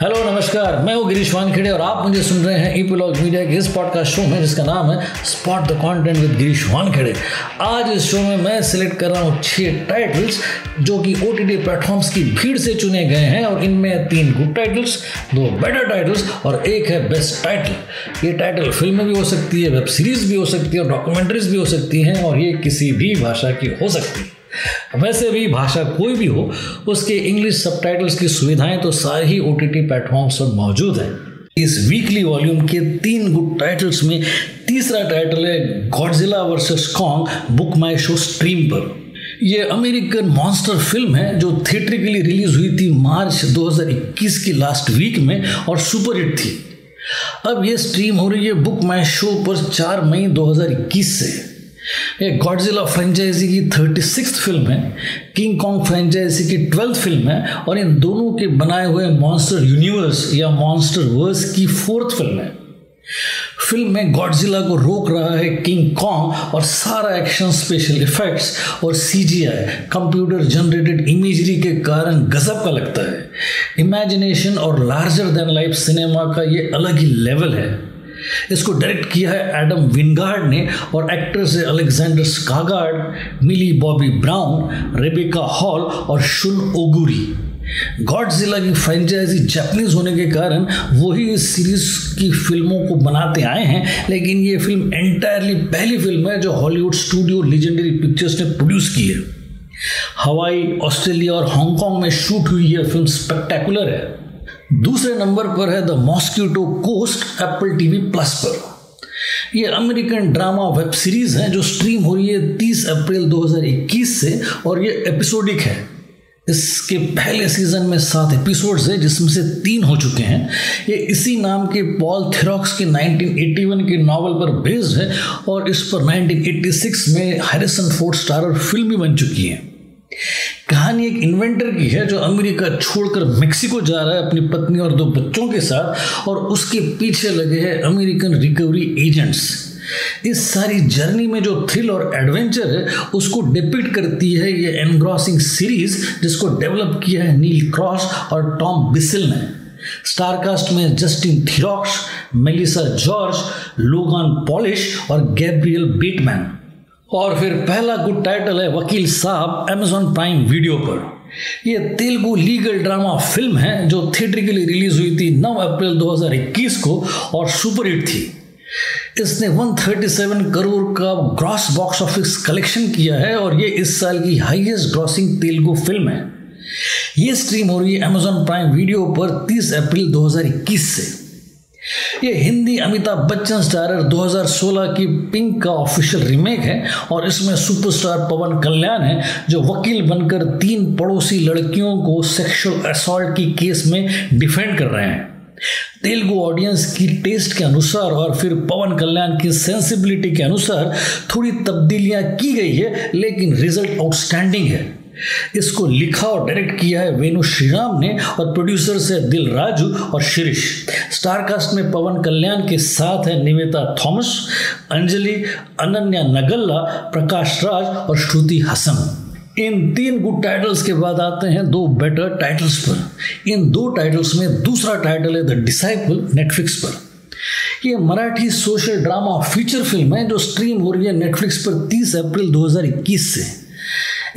Hello नमस्कार, मैं हूँ गिरीश वानखेड़े और आप मुझे सुन रहे हैं एपिलॉग मीडिया के इस पॉडकास्ट शो में जिसका नाम है spot the content with Girish Wankhede. आज इस शो में मैं सिलेक्ट कर रहा हूँ 6 टाइटल्स जो कि ओटीटी प्लेटफॉर्म्स की भीड़ से चुने गए हैं और इनमें 3 गुड टाइटल्स, 2 बेटर टाइटल्स और 1 है बेस्ट टाइटल। ये टाइटल फिल्में भी हो सकती है, वेब सीरीज़ भी हो सकती है और डॉक्यूमेंट्रीज भी हो सकती हैं और ये किसी भी भाषा की हो सकती है। वैसे भी भाषा कोई भी हो उसके इंग्लिश सबटाइटल्स की सुविधाएं तो सारे ही ओटीटी प्लेटफॉर्म्स पर मौजूद हैं। इस वीकली वॉल्यूम के 3 गुड टाइटल्स में तीसरा टाइटल है गॉडजिला वर्सेस कॉन्ग, बुक माई शो स्ट्रीम पर। ये अमेरिकन मॉन्स्टर फिल्म है जो थिएट्रिकली रिलीज हुई थी मार्च 2021 की लास्ट वीक में और सुपरहिट थी। अब ये स्ट्रीम हो रही है बुक माई शो पर 4 मई 2021 से। ये गॉडजिला फ्रेंचाइजी की 36th फिल्म है, किंग कॉन्ग फ्रेंचाइजी की 12th फिल्म है और इन दोनों के बनाए हुए मॉन्स्टर यूनिवर्स या मॉन्स्टर वर्स की 4th फिल्म है। फिल्म में गॉडजिला को रोक रहा है किंग कॉन्ग और सारा एक्शन, स्पेशल इफेक्ट्स और सीजीआई कंप्यूटर जनरेटेड इमेजरी के कारण गजब का लगता है। इमेजिनेशन और लार्जर देन लाइफ सिनेमा का ये अलग ही लेवल है। इसको डायरेक्ट किया है एडम विंगार्ड ने और एक्टर्स है Alexander Skarsgard, Millie Bobby Brown, Rebecca Hall और शुन ओगुरी। गॉडजिला की फ्रेंचाइजी जापानीज होने के कारण वही इस सीरीज की फिल्मों को बनाते आए हैं, लेकिन ये फिल्म एंटायरली पहली फिल्म है जो हॉलीवुड स्टूडियो लीजेंडरी पिक्चर्स ने प्रोड्यूस की है। हवाई, ऑस्ट्रेलिया और हांगकॉन्ग में शूट हुई यह फिल्म स्पेक्टेकुलर है। दूसरे नंबर पर है the Mosquito Coast Apple TV plus पर। यह अमेरिकन ड्रामा वेब सीरीज़ है जो स्ट्रीम हो रही है 30 अप्रैल 2021 से और ये एपिसोडिक है। इसके पहले सीजन में 7 एपिसोड्स हैं जिसमें से 3 हो चुके हैं। ये इसी नाम के पॉल थेरॉक्स के 1981 के नावल पर बेस्ड है और इस पर 1986 में हैरिसन फोर्ड स्टारर फिल्म भी बन चुकी है। कहानी एक इन्वेंटर की है जो अमेरिका छोड़कर मेक्सिको जा रहा है अपनी पत्नी और 2 बच्चों के साथ और उसके पीछे लगे हैं अमेरिकन रिकवरी एजेंट्स। इस सारी जर्नी में जो थ्रिल और एडवेंचर है उसको डिपिक्ट करती है ये एनग्रॉसिंग सीरीज जिसको डेवलप किया है नील क्रॉस और टॉम बिसिल ने। स्टारकास्ट में Justin Theroux, Melissa George, Logan Polish और गैब्रियल बेटमैन। और फिर पहला गुड टाइटल है वकील साहब, अमेजॉन प्राइम वीडियो पर। यह तेलुगु लीगल ड्रामा फिल्म है जो थिएट्रिकली रिलीज हुई थी 9 अप्रैल 2021 को और सुपरहिट थी। इसने 137 करोड़ का ग्रॉस बॉक्स ऑफिस कलेक्शन किया है और ये इस साल की हाईएस्ट ग्रॉसिंग तेलुगु फिल्म है। ये स्ट्रीम हो रही है अमेजॉन प्राइम वीडियो पर 30 अप्रैल 2021 से। ये हिंदी अमिताभ बच्चन स्टारर 2016 की पिंक का ऑफिशियल रीमेक है और इसमें सुपरस्टार पवन कल्याण है जो वकील बनकर 3 पड़ोसी लड़कियों को सेक्सुअल असॉल्ट की केस में डिफेंड कर रहे हैं। तेलुगु ऑडियंस की टेस्ट के अनुसार और फिर पवन कल्याण की सेंसिबिलिटी के अनुसार थोड़ी तब्दीलियां की गई है, लेकिन रिजल्ट आउटस्टैंडिंग है। इसको लिखा और डायरेक्ट किया है वेनु श्रीराम ने और प्रोड्यूसर्स है दिल राजू और शिरीश। स्टारकास्ट में पवन कल्याण के साथ है निवेता थॉमस, अंजलि, अनन्या नगल्ला, प्रकाश राज और श्रुति हसन। इन 3 गुड टाइटल्स के बाद आते हैं 2 बेटर टाइटल्स पर। इन 2 टाइटल्स में दूसरा टाइटल है द डिसाइपल, नेटफ्लिक्स पर। ये Marathi social drama feature film है जो स्ट्रीम हो रही है नेटफ्लिक्स पर 30 अप्रैल 2021 से।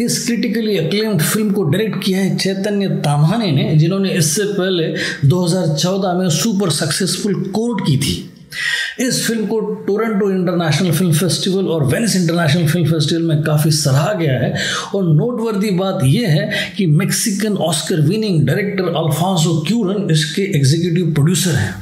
इस क्रिटिकली अक्लेम्ड फिल्म को डायरेक्ट किया है चैतन्य ताम्हाने ने, जिन्होंने इससे पहले 2014 में सुपर सक्सेसफुल कोर्ट की थी। इस फिल्म को टोरंटो इंटरनेशनल फिल्म फेस्टिवल और वेनिस इंटरनेशनल फिल्म फेस्टिवल में काफ़ी सराहा गया है और नोटवर्दी बात यह है कि Mexican Oscar winning director Alfonso Cuaron इसके एग्जीक्यूटिव प्रोड्यूसर हैं।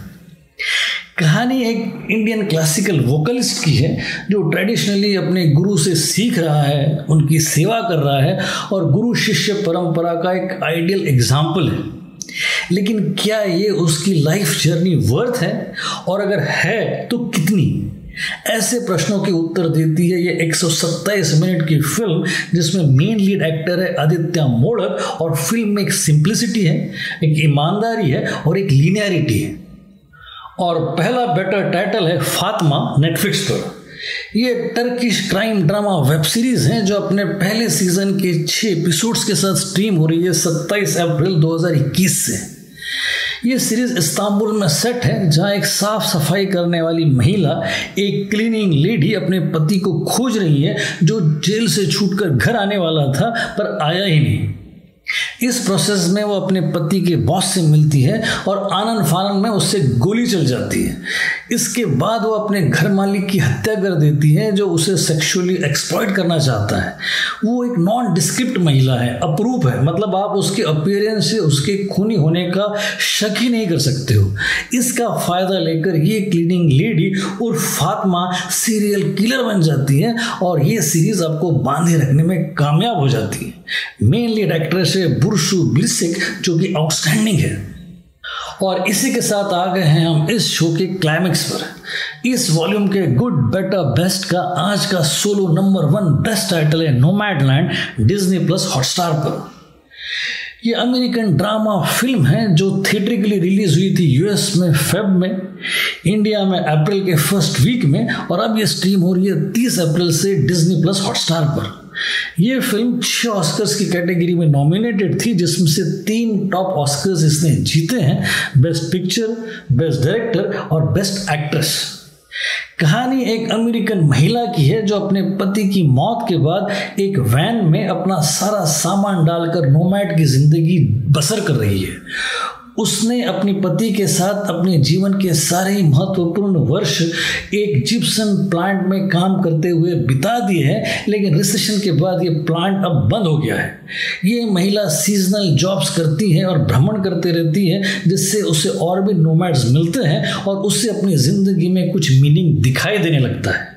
कहानी एक इंडियन क्लासिकल वोकलिस्ट की है जो ट्रेडिशनली अपने गुरु से सीख रहा है, उनकी सेवा कर रहा है और गुरु शिष्य परंपरा का एक आइडियल एग्जाम्पल है। लेकिन क्या ये उसकी लाइफ जर्नी वर्थ है और अगर है तो कितनी? ऐसे प्रश्नों के उत्तर देती है ये 127 मिनट की फिल्म जिसमें मेन लीड एक्टर है आदित्य मोडक और फिल्म में एक सिंप्लिसिटी है, एक ईमानदारी है और एक लीनियरिटी है। और पहला बेटर टाइटल है फातमा, नेटफ्लिक्स पर। ये Turkish crime drama web series है जो अपने पहले सीजन के 6 एपिसोड्स के साथ स्ट्रीम हो रही है 27 अप्रैल 2021 से। ये सीरीज इस्तांबुल में सेट है, जहां एक साफ सफाई करने वाली महिला, एक क्लीनिंग लेडी, अपने पति को खोज रही है जो जेल से छूटकर घर आने वाला था पर आया ही नहीं। इस प्रोसेस में वो अपने पति के बॉस से मिलती है और आनन फानन में उससे गोली चल जाती है। इसके बाद वो अपने घर मालिक की हत्या कर देती है जो उसे सेक्सुअली एक्सप्लॉइट करना चाहता है। वो एक नॉन डिस्क्रिप्ट महिला है, अपरूप है, मतलब आप उसके अपीयरेंस से उसके खूनी होने का शक ही नहीं कर सकते हो। इसका फ़ायदा लेकर ये क्लीनिंग लेडी और फातमा सीरियल किलर बन जाती है और ये सीरीज़ आपको बांधे रखने में कामयाब हो जाती है। मेन लीड एक्ट्रेस है बुर्शु बिरसिक जो कि आउटस्टैंडिंग है। और इसी के साथ आ गए हैं हम इस शो के क्लाइमेक्स पर। इस वॉल्यूम के गुड बेटर बेस्ट का आज का सोलो नंबर 1 बेस्ट टाइटल है नोमैड लैंड, Disney+ Hotstar पर। ये अमेरिकन ड्रामा फिल्म है जो थिएट्रिकली रिलीज हुई थी यूएस में फेब में, इंडिया में अप्रैल के फर्स्ट वीक में, और अब ये स्ट्रीम हो रही है 30 अप्रैल से Disney+ Hotstar पर। ये फिल्म 6 ऑस्कर्स की कैटेगरी में नॉमिनेटेड थी, जिसमें से 3 टॉप ऑस्कर्स इसने जीते हैं, बेस्ट पिक्चर, बेस्ट डायरेक्टर और बेस्ट एक्ट्रेस। कहानी एक अमेरिकन महिला की है जो अपने पति की मौत के बाद एक वैन में अपना सारा सामान डालकर नोमैड की जिंदगी बसर कर रही है। उसने अपने पति के साथ अपने जीवन के सारे ही महत्वपूर्ण वर्ष एक जिप्सम प्लांट में काम करते हुए बिता दिए हैं, लेकिन रिसेशन के बाद ये प्लांट अब बंद हो गया है। ये महिला सीजनल जॉब्स करती है और भ्रमण करते रहती है, जिससे उसे और भी नोमैड्स मिलते हैं और उससे अपनी ज़िंदगी में कुछ मीनिंग दिखाई देने लगता है।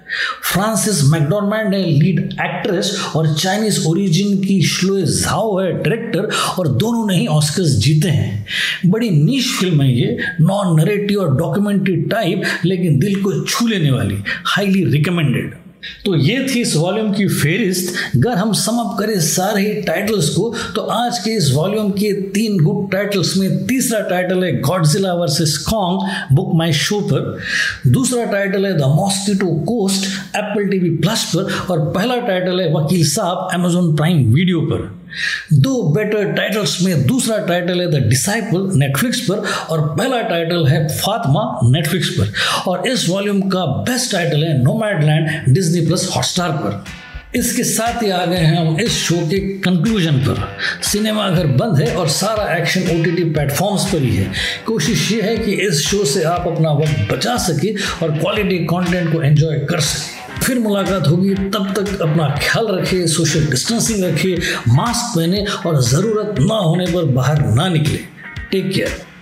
फ्रांसिस मैकडॉर्मेंड है लीड एक्ट्रेस और चाइनीज ओरिजिन की श्लोए झाओ है डायरेक्टर, और दोनों ने ही ऑस्कर्स जीते हैं। बड़ी नीश फिल्म है ये, नॉन नरेटिव और डॉक्यूमेंट्री टाइप, लेकिन दिल को छू लेने वाली, हाईली रिकमेंडेड। तो ये थी इस वॉल्यूम की फेरिस्त। अगर हम समअप करें सारे ही टाइटल्स को, तो आज के इस वॉल्यूम के 3 गुड टाइटल्स में तीसरा टाइटल है गॉडजिला वर्सेस कॉन्ग, बुक माई शो पर। दूसरा टाइटल है the Mosquito Coast, Apple TV+ पर। और पहला टाइटल है वकील साहब, Amazon Prime Video पर। 2 बेटर टाइटल्स में दूसरा टाइटल है द डिसाइपल, नेटफ्लिक्स पर, और पहला टाइटल है फातमा, नेटफ्लिक्स पर। और इस वॉल्यूम का बेस्ट टाइटल है नोमैडलैंड, Disney+ Hotstar पर। इसके साथ ही आ गए हैं हम इस शो के कंक्लूजन पर। सिनेमाघर बंद है और सारा एक्शन OTT प्लेटफॉर्म्स पर ही है। कोशिश ये है कि इस शो से आप अपना वक्त बचा सके और क्वालिटी कंटेंट को एंजॉय कर सके। फिर मुलाकात होगी, तब तक अपना ख्याल रखिए, सोशल डिस्टेंसिंग रखिए, मास्क पहने और ज़रूरत ना होने पर बाहर ना निकले। Take care.